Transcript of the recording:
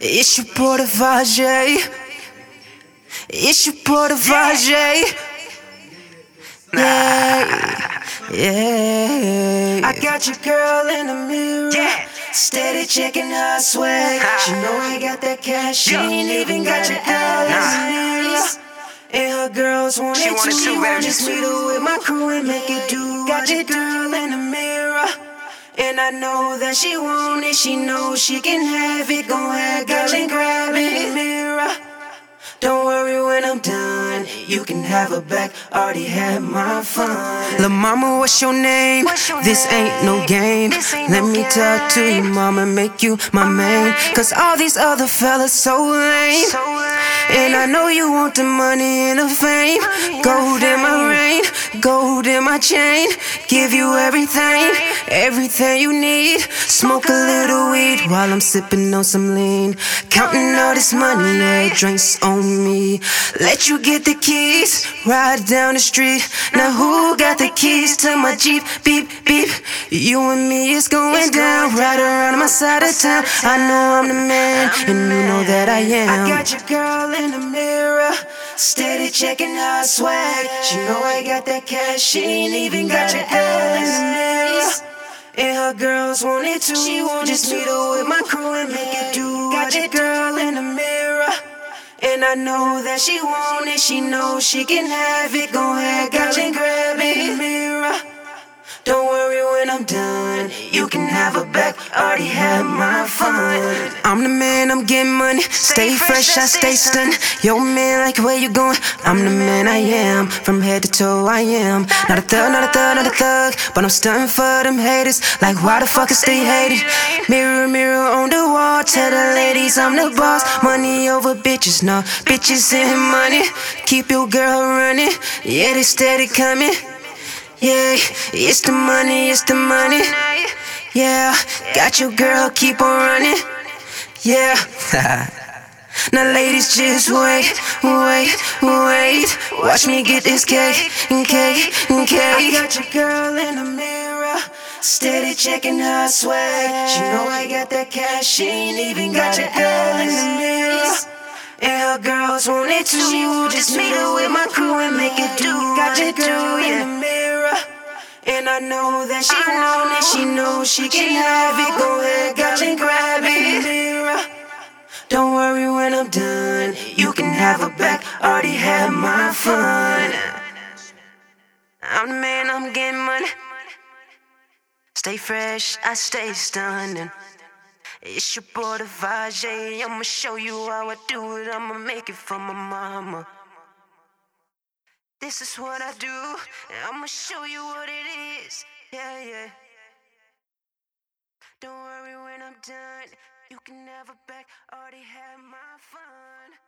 Isso por vagei, isso por vagei. Yeah. I got your girl in the mirror, yeah. Steady checking her swag. She know you got that cash, she ain't even got your ass. And her girls want it too. She want just me to with my crew and make it do. Got your girl in the mirror, and I know that she want it. She knows she can have it. Go ahead, girl, and grab it. Mirror, don't worry when I'm done. You can have her back, already had my fun. La mama, what's your name? What's your this name? Ain't no game. Ain't Let no me game. Talk to you, mama, make you my main. Cause all these other fellas so lame. So lame. And I know you want the money and the fame. Gold in my ring, gold in my chain. Give you everything, everything you need. Smoke a little weed while I'm sipping on some lean. Counting all this money, yeah, drinks on me. Let you get the keys, ride down the street. Now who got the keys to my Jeep? Beep, beep. You and me, it's going down. Right around my side of town. I know I'm the man, and you know that I am. I got your girl in the mirror, steady checking her swag. She know I got that cash, she ain't even got your ass. And her girls want it too. She want just me to with my crew and make it do. Got your girl in the mirror, and I know that she want it. She knows she can have it. Go ahead, girl, and grab it. Mirror, don't worry when I'm done. You can have her back, already had my fun. I'm the man, I'm getting money. Stay fresh, I stay stunned. Yo, man, like where you going? I'm the man, I am. From head to toe, I am. Not a thug, not a thug, not a thug. But I'm stunting for them haters. Like, why the fuck is they hated? Mirror, mirror on the wall. Tell the ladies I'm the boss. Money over bitches, nah. Bitches and money. Keep your girl running. Yeah, they steady coming. Yeah, it's the money, it's the money. Yeah, got your girl, keep on running. Yeah. Now ladies, just wait, wait, wait. Watch me get this cake, and cake, and cake. I got your girl in the mirror, steady checking her swag. She know I got that cash, she ain't even got your girl in the mirror. And her girls want it too. She will just meet her with my crew and make it do. Got your girl in the mirror, and I know that she want it. She knows she can have it. Go ahead, girl, and grab it. Don't worry when I'm done. You can have her back, already had my fun. I'm the man, I'm getting money. Stay fresh, I stay stunning. It's your boy, the Vajay. I'ma show you how I do it. I'ma make it for my mama. This is what I do, I'ma show you what it is, yeah, yeah. Don't worry when I'm done, you can have it back, already had my fun.